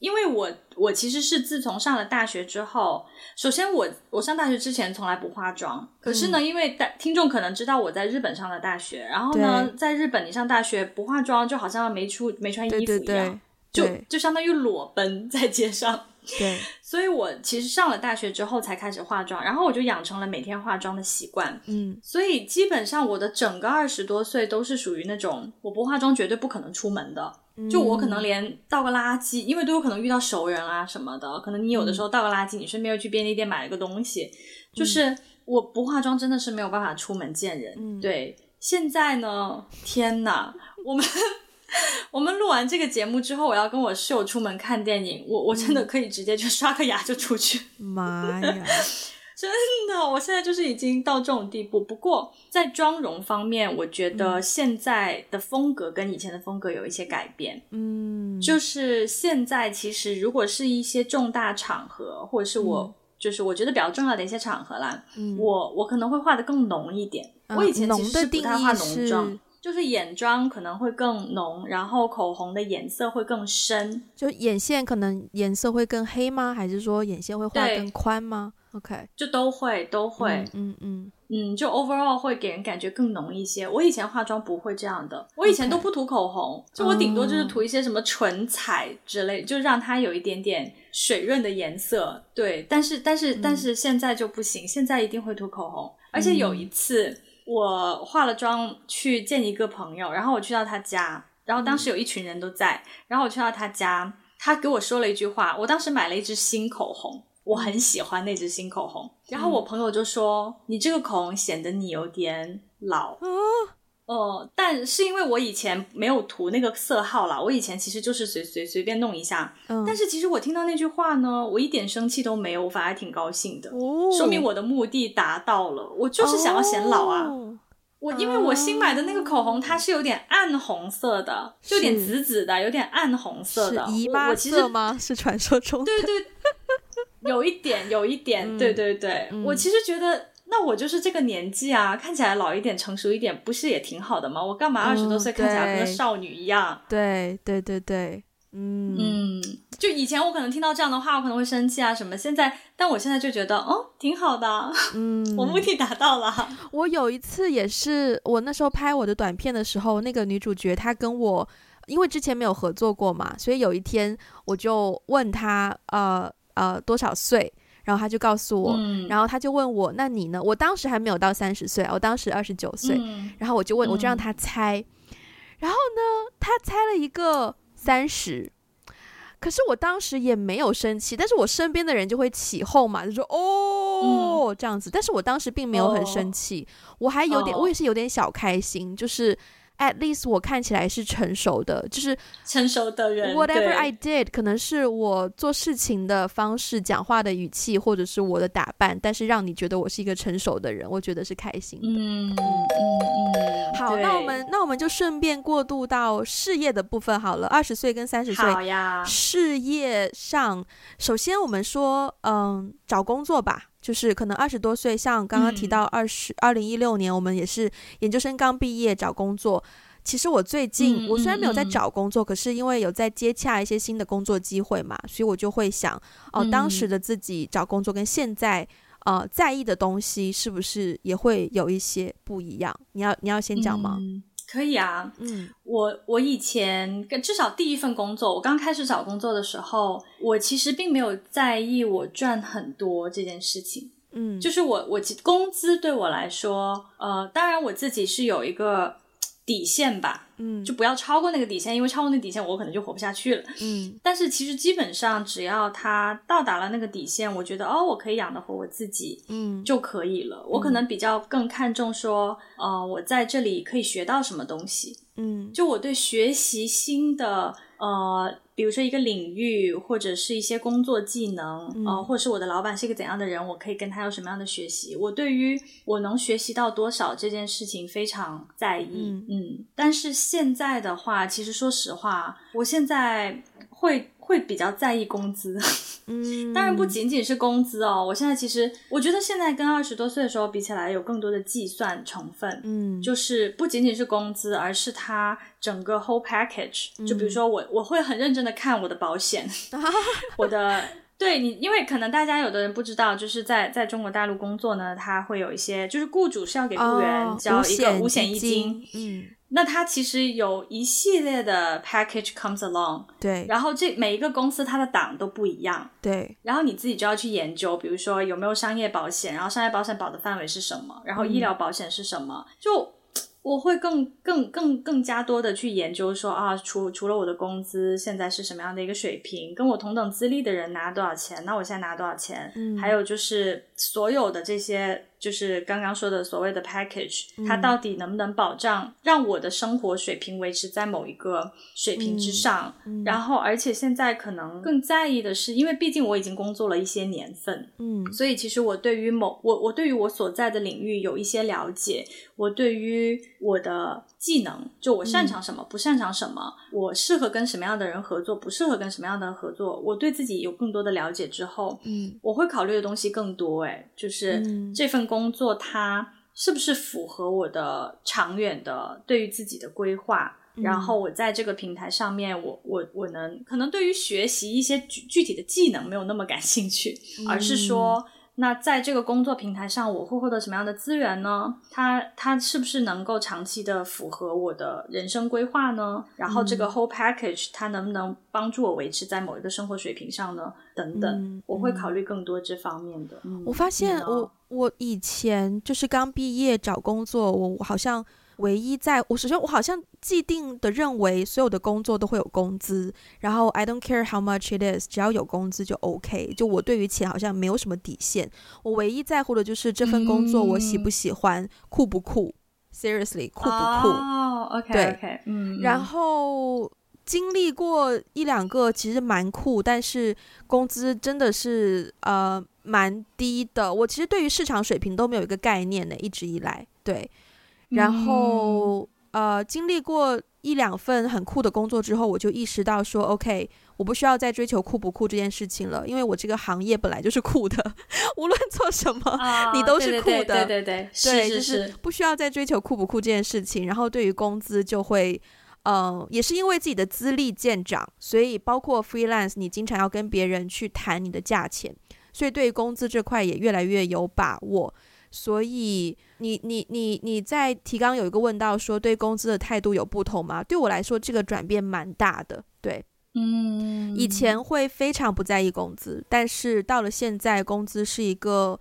因为我我其实是自从上了大学之后，首先我我上大学之前从来不化妆，可是呢，嗯，因为听众可能知道我在日本上了大学，然后呢在日本你上大学不化妆就好像没出没穿衣服一样。对对对，就就相当于裸奔在街上。对，所以我其实上了大学之后才开始化妆，然后我就养成了每天化妆的习惯。嗯，所以基本上我的整个二十多岁都是属于那种我不化妆绝对不可能出门的，嗯，就我可能连倒个垃圾，因为都有可能遇到熟人啊什么的，可能你有的时候倒个垃圾，嗯，你顺便又去便利店买了个东西，就是我不化妆真的是没有办法出门见人。嗯，对，现在呢，天哪，我们我们录完这个节目之后，我要跟我室友出门看电影，我我真的可以直接就刷个牙就出去。妈呀真的，我现在就是已经到这种地步。不过在妆容方面，我觉得现在的风格跟以前的风格有一些改变。嗯，就是现在其实如果是一些重大场合，或者是我，嗯，就是我觉得比较重要的一些场合啦，嗯，我我可能会画得更浓一点。嗯，我以前其实是不太画浓妆，就是眼妆可能会更浓，然后口红的颜色会更深，就眼线可能颜色会更黑吗？还是说眼线会画更宽吗？ OK， 就都会都会嗯嗯 嗯, 嗯就 overall 会给人感觉更浓一些。我以前化妆不会这样的，我以前都不涂口红，okay， 就我顶多就是涂一些什么唇彩之类，嗯，就让它有一点点水润的颜色。对，但是但是，嗯，但是现在就不行，现在一定会涂口红。而且有一次，嗯，我化了妆去见一个朋友，然后我去到他家，然后当时有一群人都在，嗯，然后我去到他家，他给我说了一句话，我当时买了一支新口红，我很喜欢那支新口红，然后我朋友就说，嗯，你这个口红显得你有点老。嗯呃，但是因为我以前没有涂那个色号啦，我以前其实就是随随随便弄一下，嗯，但是其实我听到那句话呢，我一点生气都没有，我反而挺高兴的，哦，说明我的目的达到了，我就是想要显老啊。哦，我因为我新买的那个口红，它是有点暗红色的，就有点紫紫的，有点暗红色的，是姨妈色吗？是传说中的对对有一点有一点，嗯，对对对，嗯，我其实觉得那我就是这个年纪啊，看起来老一点成熟一点不是也挺好的吗？我干嘛二十多岁看起来跟少女一样，嗯，对对对对嗯嗯，就以前我可能听到这样的话我可能会生气啊什么，现在但我现在就觉得哦挺好的，嗯，我目的达到了。我有一次也是，我那时候拍我的短片的时候，那个女主角她跟我因为之前没有合作过嘛，所以有一天我就问她呃呃多少岁，然后他就告诉我，嗯，然后他就问我那你呢，我当时还没有到三十岁，我当时二十九岁，嗯，然后我就问，我就让他猜，嗯，然后呢他猜了一个三十，可是我当时也没有生气，但是我身边的人就会起哄嘛，就说哦，嗯，这样子，但是我当时并没有很生气，哦，我还有点，哦，我也是有点小开心，就是 at least 我看起来是成熟的，就是成熟的人 whatever I did 可能是我做事情的方式，讲话的语气，或者是我的打扮，但是让你觉得我是一个成熟的人，我觉得是开心的。嗯嗯嗯，好，那我们那我们就顺便过渡到事业的部分好了，二十岁跟三十岁。好呀，事业上首先我们说嗯找工作吧，就是可能二十多岁，像刚刚提到二十二零一六年我们也是研究生刚毕业找工作。其实我最近，嗯，我虽然没有在找工作，嗯，可是因为有在接洽一些新的工作机会嘛，所以我就会想哦，呃，当时的自己找工作跟现在呃在意的东西是不是也会有一些不一样。你要你要先讲吗？嗯，可以啊，嗯，我我以前至少第一份工作，我刚开始找工作的时候，我其实并没有在意我赚很多这件事情，嗯，就是我我工资对我来说，呃，当然我自己是有一个底线吧，嗯，就不要超过那个底线，因为超过那个底线我可能就活不下去了，嗯，但是其实基本上只要它到达了那个底线，我觉得哦我可以养得活我自己，嗯，就可以了。我可能比较更看重说，呃，我在这里可以学到什么东西，嗯，就我对学习新的呃比如说一个领域或者是一些工作技能、嗯呃、或者是我的老板是一个怎样的人，我可以跟他有什么样的学习，我对于我能学习到多少这件事情非常在意， 嗯, 嗯，但是现在的话其实说实话我现在会会比较在意工资嗯，当然不仅仅是工资哦，我现在其实我觉得现在跟二十多岁的时候比起来有更多的计算成分，嗯，就是不仅仅是工资，而是它整个 whole package、嗯、就比如说我我会很认真的看我的保险我的对你，因为可能大家有的人不知道，就是在在中国大陆工作呢，它会有一些就是雇主是要给雇员交一个五险一金，嗯，那它其实有一系列的 package comes along， 对，然后这每一个公司它的档都不一样，对，然后你自己就要去研究，比如说有没有商业保险，然后商业保险保的范围是什么，然后医疗保险是什么、嗯、就我会更更更更加多的去研究说啊，除除了我的工资现在是什么样的一个水平，跟我同等资历的人拿多少钱，那我现在拿多少钱、嗯、还有就是所有的这些就是刚刚说的所谓的 package、嗯、它到底能不能保障让我的生活水平维持在某一个水平之上、嗯嗯、然后而且现在可能更在意的是，因为毕竟我已经工作了一些年份，嗯，所以其实我对于某我我对于我所在的领域有一些了解，我对于我的技能，就我擅长什么、嗯、不擅长什么，我适合跟什么样的人合作，不适合跟什么样的人合作，我对自己有更多的了解之后，嗯，我会考虑的东西更多，哎，就是这份工作它是不是符合我的长远的对于自己的规划，然后我在这个平台上面我我我能可能对于学习一些具具体的技能没有那么感兴趣，而是说那在这个工作平台上我会获得什么样的资源呢，它它是不是能够长期的符合我的人生规划呢，然后这个 whole package 它能不能帮助我维持在某一个生活水平上呢等等、嗯、我会考虑更多这方面的、嗯、我发现我我以前就是刚毕业找工作，我我好像唯一在我首先我好像既定的认为所有的工作都会有工资，然后 I don't care how much it is， 只要有工资就 OK， 就我对于钱好像没有什么底线，我唯一在乎的就是这份工作我喜不喜欢、嗯、酷不酷 seriously 酷不酷、oh, OK 对 OK、嗯、然后经历过一两个其实蛮酷，但是工资真的是呃蛮低的，我其实对于市场水平都没有一个概念的，一直以来，对，然后、嗯、呃，经历过一两份很酷的工作之后，我就意识到说 OK， 我不需要再追求酷不酷这件事情了，因为我这个行业本来就是酷的，无论做什么、哦、你都是酷的，对对对对 对, 对, 对，是是是，就是不需要再追求酷不酷这件事情，然后对于工资就会呃，也是因为自己的资历见长，所以包括 freelance 你经常要跟别人去谈你的价钱，所以对于工资这块也越来越有把握，所以你你你你在提纲有一个问到说对工资的态度有不同吗？对我来说这个转变蛮大的，对，嗯，以前会非常不在意工资，但是到了现在工资是一个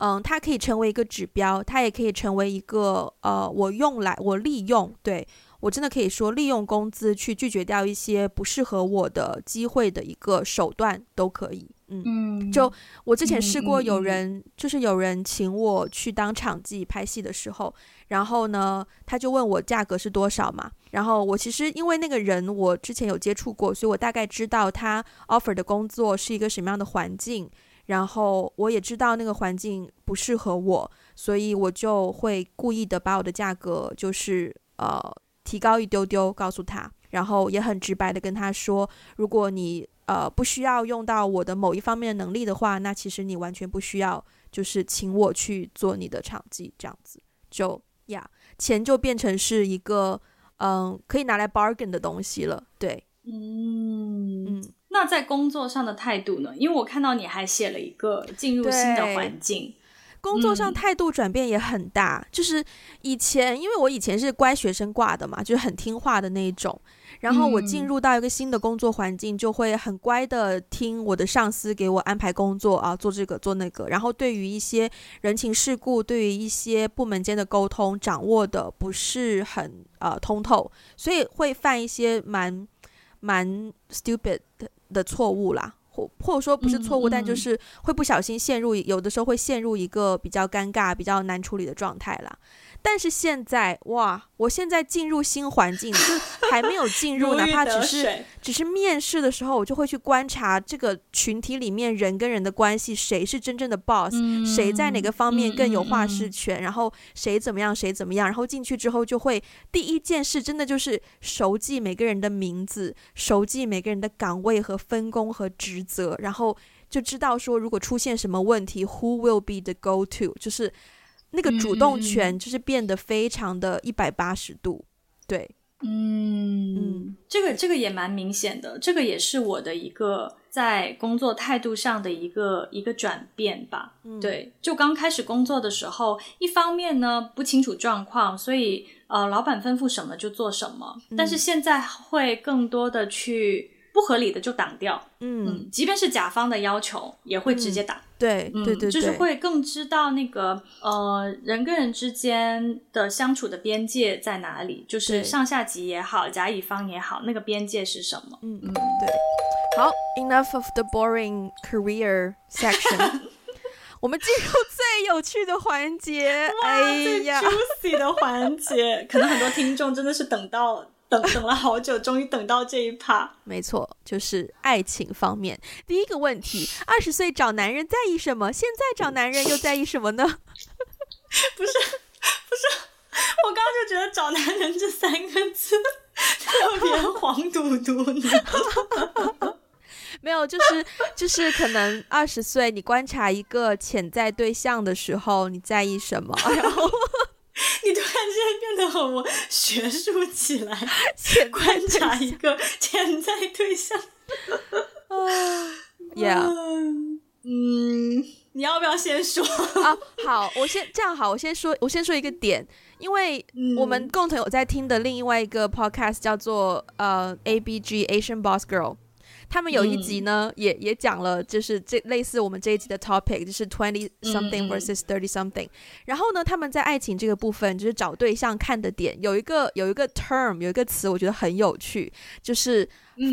嗯，它可以成为一个指标，它也可以成为一个呃，我用来我利用，对，我真的可以说利用工资去拒绝掉一些不适合我的机会的一个手段都可以，嗯，就我之前试过有人、嗯、就是有人请我去当场记拍戏的时候，然后呢他就问我价格是多少嘛，然后我其实因为那个人我之前有接触过，所以我大概知道他 offer 的工作是一个什么样的环境，然后我也知道那个环境不适合我，所以我就会故意的把我的价格就是呃提高一丢丢告诉他，然后也很直白的跟他说，如果你呃，不需要用到我的某一方面的能力的话，那其实你完全不需要就是请我去做你的场记，这样子就呀、yeah, 钱就变成是一个嗯可以拿来 bargain 的东西了，对，嗯嗯。那在工作上的态度呢？因为我看到你还写了一个进入新的环境，工作上态度转变也很大、嗯、就是以前因为我以前是乖学生挂的嘛，就是很听话的那一种，然后我进入到一个新的工作环境就会很乖的听我的上司给我安排工作啊，做这个做那个，然后对于一些人情世故，对于一些部门间的沟通掌握的不是很、呃、通透，所以会犯一些蛮蛮 stupid 的错误啦，或或者说不是错误、嗯、但就是会不小心陷入，有的时候会陷入一个比较尴尬比较难处理的状态啦。但是现在哇，我现在进入新环境，就还没有进入哪怕只是只是面试的时候，我就会去观察这个群体里面人跟人的关系，谁是真正的 boss、嗯、谁在哪个方面更有话事权、嗯、然后谁怎么样谁怎么样，然后进去之后就会第一件事真的就是熟记每个人的名字，熟记每个人的岗位和分工和职责，然后就知道说如果出现什么问题 who will be the go to， 就是那个主动权就是变得非常的一百八十度，对，嗯嗯，这个这个也蛮明显的，这个也是我的一个在工作态度上的一个一个转变吧、嗯、对，就刚开始工作的时候，一方面呢不清楚状况，所以呃老板吩咐什么就做什么、嗯、但是现在会更多的去不合理的就挡掉， 嗯, 嗯即便是甲方的要求也会直接挡、嗯、对、嗯、对对对，就是会更知道那个呃人跟人之间的相处的边界在哪里，就是上下级也好甲乙方也好，那个边界是什么，嗯嗯，对。好， enough of the boring career section 我们进入最有趣的环节，哎呀，最 juicy 的环节可能很多听众真的是等到等, 等了好久，终于等到这一趴。没错，就是爱情方面。第一个问题，二十岁找男人在意什么？现在找男人又在意什么呢？不是不是，我刚刚就觉得找男人这三个字特别黄嘟嘟呢。没有，就是就是可能二十岁你观察一个潜在对象的时候你在意什么，然后你突然之间变得很学术起来，观察一个潜在对象。uh, yeah. 嗯，你要不要先说啊？好，我先这样好，我先说，我先说一个点，因为我们共同有在听的另外一个 podcast 叫做呃、uh, A B G Asian Boss Girl。他们有一集呢、嗯、也也讲了，就是这类似我们这一集的 topic， 就是 twenty something versus thirty something、嗯、然后呢他们在爱情这个部分就是找对象看的点有一个有一个 term 有一个词我觉得很有趣，就是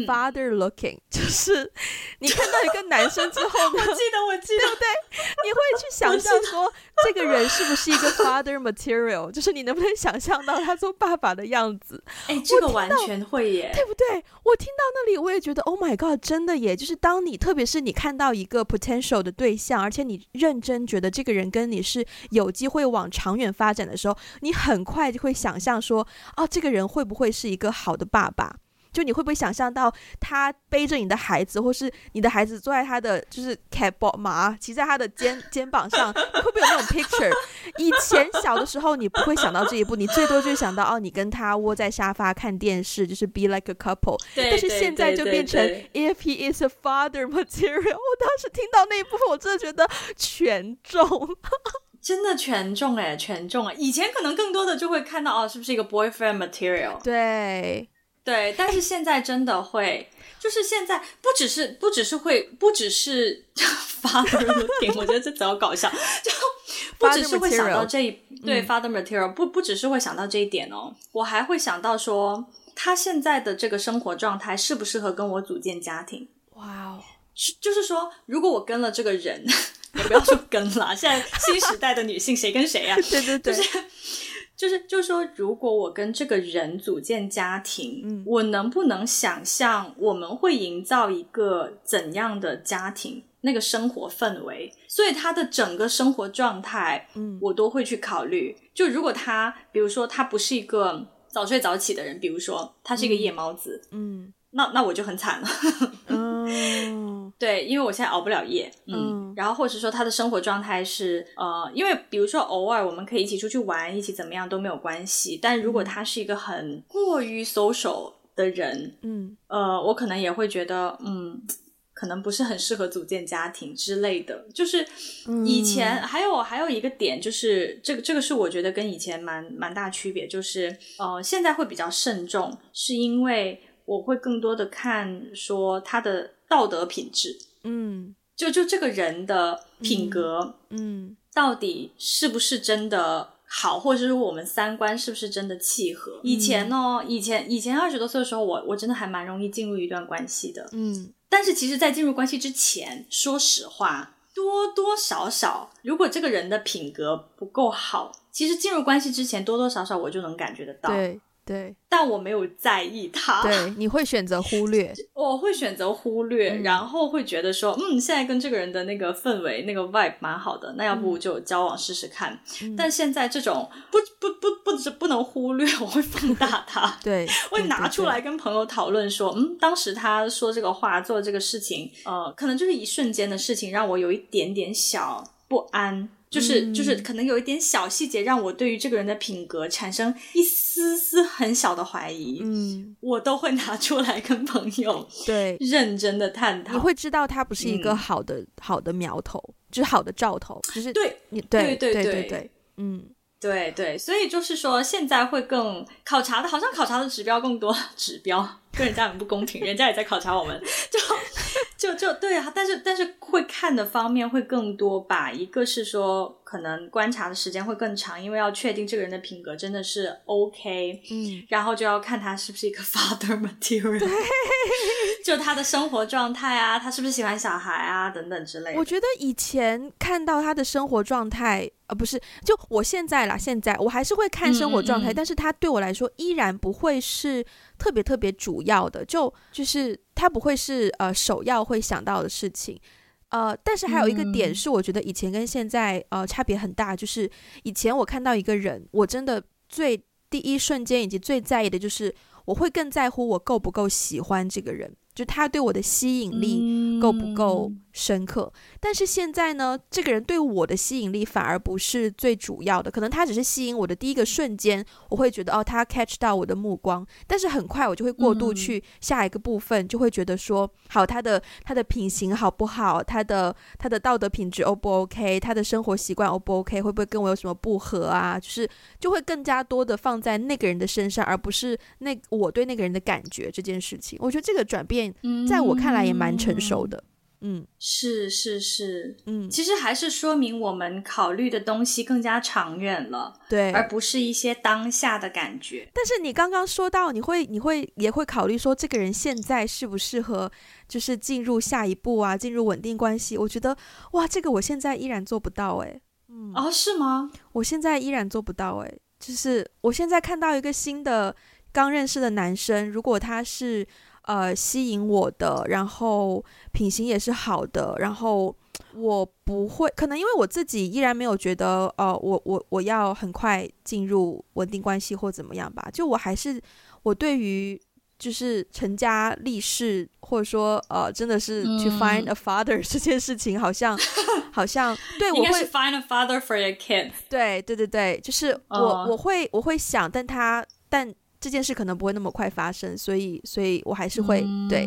father looking、嗯、就是你看到一个男生之后呢我记得我记得对不对，你会去想象说这个人是不是一个 father material， 就是你能不能想象到他做爸爸的样子。哎，这个完全会耶，对不对？我听到那里我也觉得 oh my god， 真的耶，就是当你特别是你看到一个 potential 的对象，而且你认真觉得这个人跟你是有机会往长远发展的时候，你很快就会想象说哦，这个人会不会是一个好的爸爸，就你会不会想象到他背着你的孩子，或是你的孩子坐在他的就是马骑在他的 肩, 肩膀上，你会不会有那种 picture？ 以前小的时候你不会想到这一步，你最多就想到哦，你跟他窝在沙发看电视，就是 be like a couple。但是现在就变成 if he is a father material。我当时听到那一部分，我真的觉得全中。真的权重哎，权重啊！以前可能更多的就会看到哦，是不是一个 boyfriend material？ 对。对，但是现在真的会，就是现在不只是不只是会不只是father looking， 我觉得这比较搞笑，就不只是会想到这一对 father material， 不不只是会想到这一点哦，我还会想到说他现在的这个生活状态适不适合跟我组建家庭。哇、wow. 就是说如果我跟了这个人，也不要说跟啦，现在新时代的女性谁跟谁啊？对对对。就是就是就是说如果我跟这个人组建家庭、嗯、我能不能想象我们会营造一个怎样的家庭，那个生活氛围，所以他的整个生活状态、嗯、我都会去考虑。就如果他比如说他不是一个早睡早起的人，比如说他是一个夜猫子，嗯，那那我就很惨了。嗯，对，因为我现在熬不了夜。 嗯, 嗯，然后或者说他的生活状态是呃，因为比如说偶尔我们可以一起出去玩，一起怎么样都没有关系，但如果他是一个很过于 social 的人，嗯，呃，我可能也会觉得嗯，可能不是很适合组建家庭之类的。就是以前、嗯、还有还有一个点，就是这个这个是我觉得跟以前蛮蛮大区别，就是呃现在会比较慎重，是因为我会更多的看说他的道德品质，嗯，就就这个人的品格，嗯，到底是不是真的好，或者是我们三观是不是真的契合。以前呢、哦、以前以前二十多岁的时候，我我真的还蛮容易进入一段关系的，嗯，但是其实在进入关系之前，说实话多多少少如果这个人的品格不够好，其实进入关系之前多多少少我就能感觉得到，对对，但我没有在意他。对，你会选择忽略。我会选择忽略、嗯、然后会觉得说嗯，现在跟这个人的那个氛围那个 vibe 蛮好的，那要不就交往试试看、嗯、但现在这种不不不 不, 不能忽略，我会放大它。对，我会拿出来跟朋友讨论说，嗯，当时他说这个话做这个事情，呃，可能就是一瞬间的事情让我有一点点小不安，就是就是可能有一点小细节让我对于这个人的品格产生一丝丝很小的怀疑，嗯，我都会拿出来跟朋友对认真的探讨。你会知道它不是一个好的、嗯、好的苗头，就是好的兆头，就是对你对对对对 对, 对，嗯，对对，所以就是说现在会更考察的，好像考察的指标更多，指标跟人家很不公平，人家也在考察我们，就。就就对啊，但是但是会看的方面会更多吧，一个是说可能观察的时间会更长，因为要确定这个人的品格真的是 OK， 嗯，然后就要看他是不是一个 father material， 就他的生活状态啊，他是不是喜欢小孩啊等等之类的。我觉得以前看到他的生活状态呃，不是，就我现在啦，现在我还是会看生活状态、嗯嗯、但是他对我来说依然不会是特别特别主要的，就就是它不会是呃首要会想到的事情，呃，但是还有一个点是我觉得以前跟现在呃差别很大，就是以前我看到一个人，我真的最第一瞬间以及最在意的就是我会更在乎我够不够喜欢这个人，就他对我的吸引力够不够深刻、嗯、但是现在呢，这个人对我的吸引力反而不是最主要的，可能他只是吸引我的第一个瞬间，我会觉得哦，他 catch 到我的目光，但是很快我就会过度去下一个部分、嗯、就会觉得说好，他的他的品行好不好，他的他的道德品质 O 不 OK， 他的生活习惯 O 不 OK， 会不会跟我有什么不合啊，就是就会更加多的放在那个人的身上，而不是那我对那个人的感觉这件事情。我觉得这个转变在我看来也蛮成熟的，嗯，是是是，嗯，其实还是说明我们考虑的东西更加长远了，对，而不是一些当下的感觉。但是你刚刚说到，你会你会也会考虑说这个人现在适不适合，就是进入下一步啊，进入稳定关系。我觉得哇，这个我现在依然做不到哎、欸，嗯，哦，是吗？我现在依然做不到哎、欸，就是我现在看到一个新的刚认识的男生，如果他是。呃，吸引我的，然后品行也是好的，然后我不会，可能因为我自己依然没有觉得呃，我我我要很快进入稳定关系或怎么样吧，就我还是我对于就是成家立室或者说呃，真的是 to find a father、嗯、这件事情好像好像对，我会应该是 find a father for your kids， 对对对对，就是我、uh. 我会我会想，但他但这件事可能不会那么快发生，所以所以我还是会、嗯、对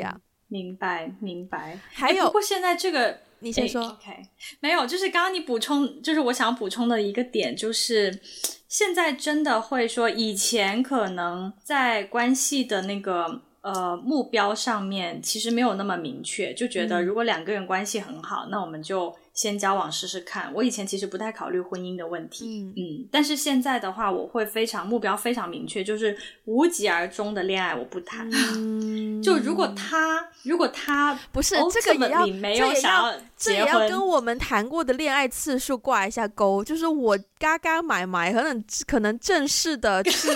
呀、yeah. 明白明白。还有不过现在这个你先说 OK， 没有，就是刚刚你补充，就是我想补充的一个点，就是现在真的会说，以前可能在关系的那个呃目标上面其实没有那么明确，就觉得如果两个人关系很好、嗯、那我们就先交往试试看。我以前其实不太考虑婚姻的问题， 嗯, 嗯，但是现在的话我会非常目标非常明确，就是无疾而终的恋爱我不谈、嗯、就如果他如果他不是这个也要没有想要这也 要, 这也要跟我们谈过的恋爱次数挂一下钩，就是我嘎嘎买买可能可能正式的就是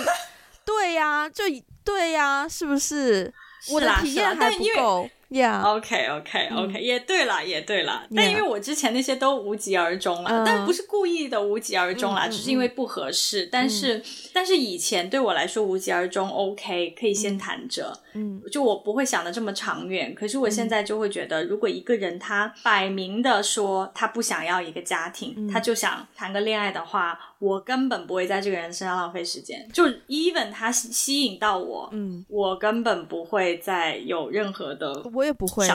对呀、啊、就对呀、啊、是不是，我的体验还不够Yeah. OK OK OK、嗯、也对啦也对啦、yeah. 但因为我之前那些都无疾而终啦、uh, 但不是故意的无疾而终啦、嗯、只是因为不合适、嗯、但是、嗯、但是以前对我来说无疾而终 OK 可以先谈着，嗯，就我不会想的这么长远。可是我现在就会觉得、嗯、如果一个人他摆明的说他不想要一个家庭、嗯、他就想谈个恋爱的话，我根本不会在这个人身上浪费时间，就 even 他吸引到我，嗯，我根本不会再有任何的想法，我也不会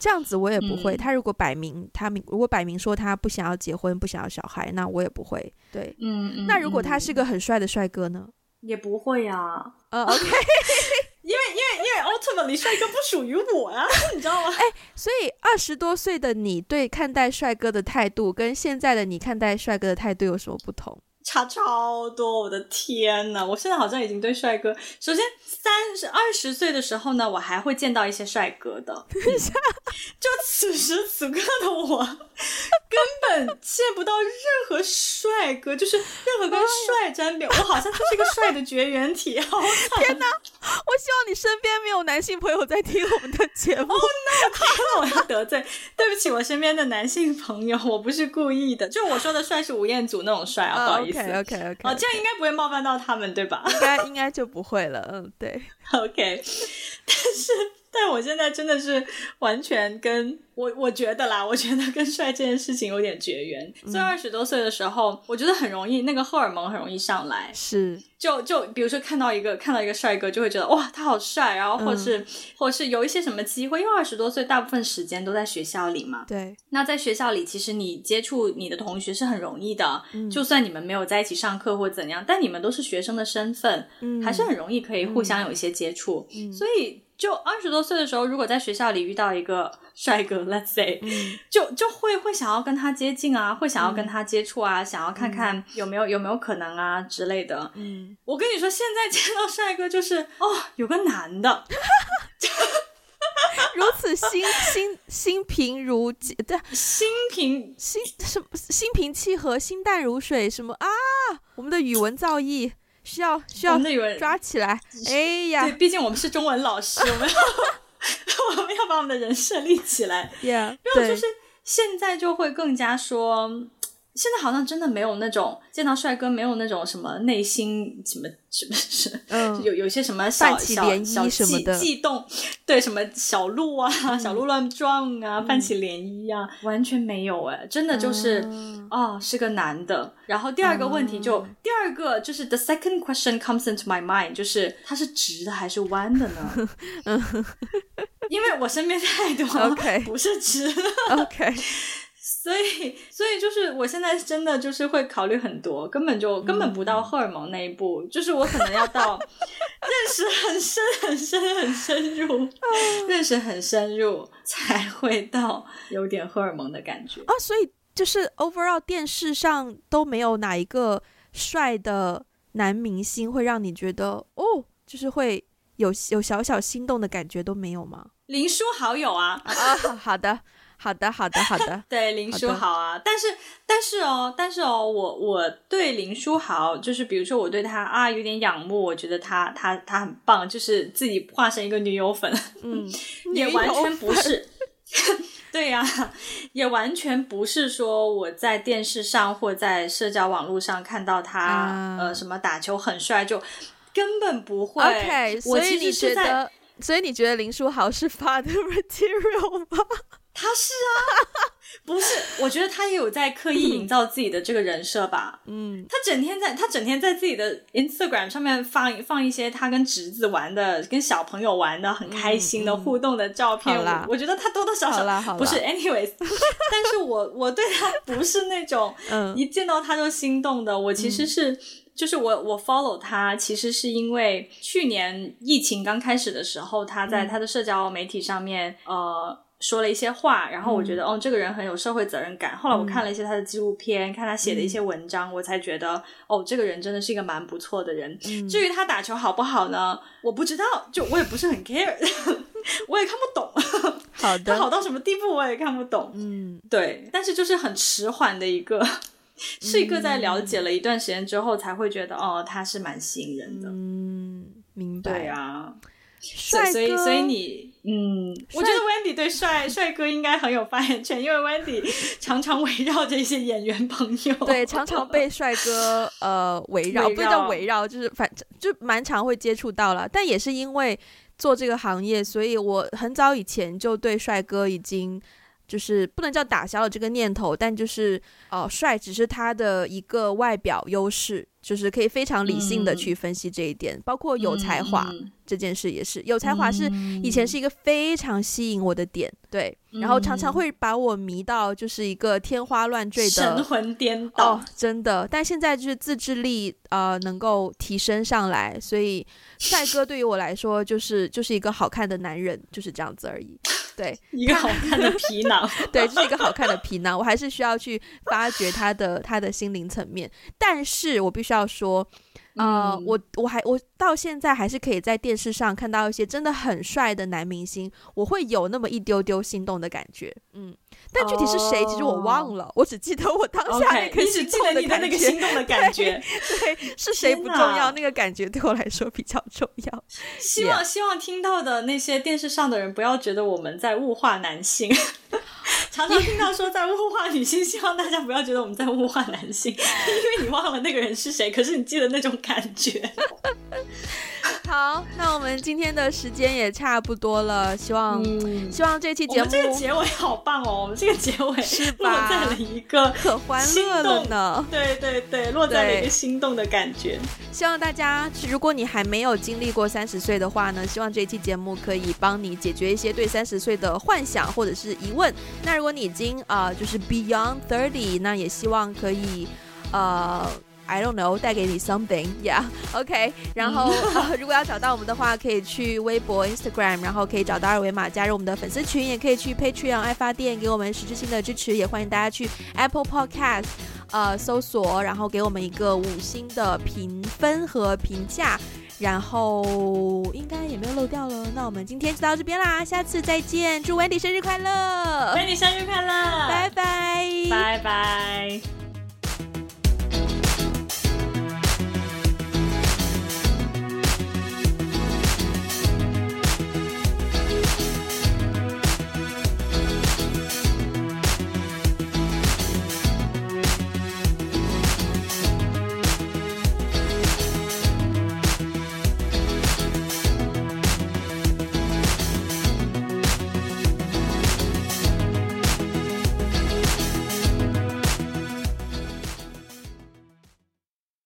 这样子，我也不会、嗯、他如果摆明他如果摆明说他不想要结婚不想要小孩，那我也不会，对，嗯嗯。那如果他是个很帅的帅哥呢？也不会啊，嗯、uh, OK 因为因为因为 ultimately 帅哥不属于我啊，你知道吗？哎，所以二十多岁的你对看待帅哥的态度跟现在的你看待帅哥的态度有什么不同？差超多，我的天哪！我现在好像已经对帅哥，首先三十二十岁的时候呢，我还会见到一些帅哥的，就此时此刻的我根本见不到任何帅哥，就是任何跟帅沾边，我好像就是一个帅的绝缘体。好惨！天哪！我希望你身边没有男性朋友在听我们的节目。哦、oh, ，no！ 天哪，我要得罪，对不起我身边的男性朋友，我不是故意的，就我说的帅是吴彦祖那种帅啊，不好意思。Uh, OK OK OK， 哦，这样应该不会冒犯到他们对吧？应该应该就不会了，嗯，对。OK， 但是但我现在真的是完全跟我我觉得啦，我觉得跟帅这件事情有点绝缘。所以二十多岁的时候，我觉得很容易那个荷尔蒙很容易上来，是就就比如说看到一个看到一个帅哥，就会觉得哇他好帅，然后或是、嗯、或是有一些什么机会，因为二十多岁大部分时间都在学校里嘛，对。那在学校里，其实你接触你的同学是很容易的，嗯、就算你们没有在一起上课或怎样，但你们都是学生的身份，嗯、还是很容易可以互相有一些接触，嗯、所以。就二十多岁的时候，如果在学校里遇到一个帅哥 let's say、嗯、就就会会想要跟他接近啊，会想要跟他接触啊、嗯、想要看看有没有有没有可能啊之类的。嗯，我跟你说现在见到帅哥就是哦有个男的如此心心心平如对心平心什么心平气和心淡如水什么啊，我们的语文造诣需要需要抓起来，哎呀！对，毕竟我们是中文老师，我们要我们要把我们的人设立起来。Yeah， 没有，就是现在就会更加说，现在好像真的没有那种见到帅哥没有那种什么内心什么什么是、嗯、有有些什么小小小什么的悸动，对什么小鹿啊、嗯、小鹿乱撞啊、嗯、泛起涟漪啊，完全没有哎，真的就是、嗯、哦是个男的。然后第二个问题就、嗯、第二个就是 the second question comes into my mind， 就是他是直的还是弯的呢？嗯，因为我身边太多 okay， 不是直 OK。所以所以就是我现在真的就是会考虑很多，根本就根本不到荷尔蒙那一步、嗯、就是我可能要到认识很深很深很深入认识很深入才会到有点荷尔蒙的感觉啊。所以就是 overall 电视上都没有哪一个帅的男明星会让你觉得哦就是会有有小小心动的感觉都没有吗？林书豪有啊啊好的好的好的好的对林书豪啊，但是但是哦但是哦我我对林书豪就是比如说我对他啊有点仰慕，我觉得他他他很棒，就是自己化身一个女友粉，嗯，也完全不是对呀、啊，也完全不是说我在电视上或在社交网络上看到他、啊、呃什么打球很帅，就根本不会 OK。 所以你觉得所以你觉得林书豪是father material 吗？他是啊不是，我觉得他也有在刻意营造自己的这个人设吧。嗯，他整天在他整天在自己的 Instagram 上面放放一些他跟侄子玩的、跟小朋友玩的很开心的、嗯、互动的照片。我, 我觉得他多多少少不是 anyways 但是我我对他不是那种一见到他就心动的。我其实是、嗯、就是我我 follow 他其实是因为去年疫情刚开始的时候，他在他的社交媒体上面、嗯、呃说了一些话，然后我觉得、嗯、哦，这个人很有社会责任感。后来我看了一些他的纪录片、嗯、看他写的一些文章，我才觉得哦，这个人真的是一个蛮不错的人、嗯、至于他打球好不好呢，我不知道，就我也不是很 care 我也看不懂好的他好到什么地步我也看不懂。嗯，对，但是就是很迟缓的一个是一个在了解了一段时间之后才会觉得哦，他是蛮吸引人的。嗯，明白。对啊，帅哥，所以所以你嗯，我觉得 Wendy 对帅帅哥应该很有发言权，因为 Wendy 常常围绕着一些演员朋友，对，常常被帅哥呃围绕，不是叫围绕，就是反正就蛮常会接触到了。但也是因为做这个行业，所以我很早以前就对帅哥已经就是不能叫打消了这个念头，但就是呃，帅只是他的一个外表优势，就是可以非常理性的去分析这一点、嗯、包括有才华、嗯、这件事也是，有才华是、嗯、以前是一个非常吸引我的点，对、嗯、然后常常会把我迷到就是一个天花乱坠的神魂颠倒、哦、真的，但现在就是自制力呃能够提升上来，所以帅哥对于我来说就是就是一个好看的男人，就是这样子而已，对，一个好看的皮囊对，就是一个好看的皮囊我还是需要去发掘他的他的心灵层面，但是我必须要说呃、嗯、我我还我到现在还是可以在电视上看到一些真的很帅的男明星，我会有那么一丢丢心动的感觉，嗯，但具体是谁、哦、其实我忘了，我只记得我当下那个心动的感觉、okay, 你只记得你的那个心动的感觉 对, 对是谁不重要，那个感觉对我来说比较重要，希望、yeah. 希望听到的那些电视上的人不要觉得我们在物化男性常常听到说在物化女性，希望大家不要觉得我们在物化男性，因为你忘了那个人是谁，可是你记得那种感觉好，那我们今天的时间也差不多了，希望、嗯、希望这期节目，我们这个结尾好棒哦，我们这个结尾是吧，落在了一个可欢乐了呢，对对对，落在了一个心动的感觉，希望大家如果你还没有经历过三十岁的话呢，希望这期节目可以帮你解决一些对三十岁的幻想或者是疑问，那如果你已经、呃、就是 beyond thirty， 那也希望可以呃I don't know 带给你 something yeah OK 然后、呃、如果要找到我们的话可以去微博 Instagram， 然后可以找到二维码加入我们的粉丝群，也可以去 Patreon 爱发电给我们实质性的支持，也欢迎大家去 Apple Podcast、呃、搜索，然后给我们一个五星的评分和评价，然后应该也没有漏掉了，那我们今天就到这边啦，下次再见，祝 Wendy 生日快乐， Wendy 生日快乐，拜拜拜拜。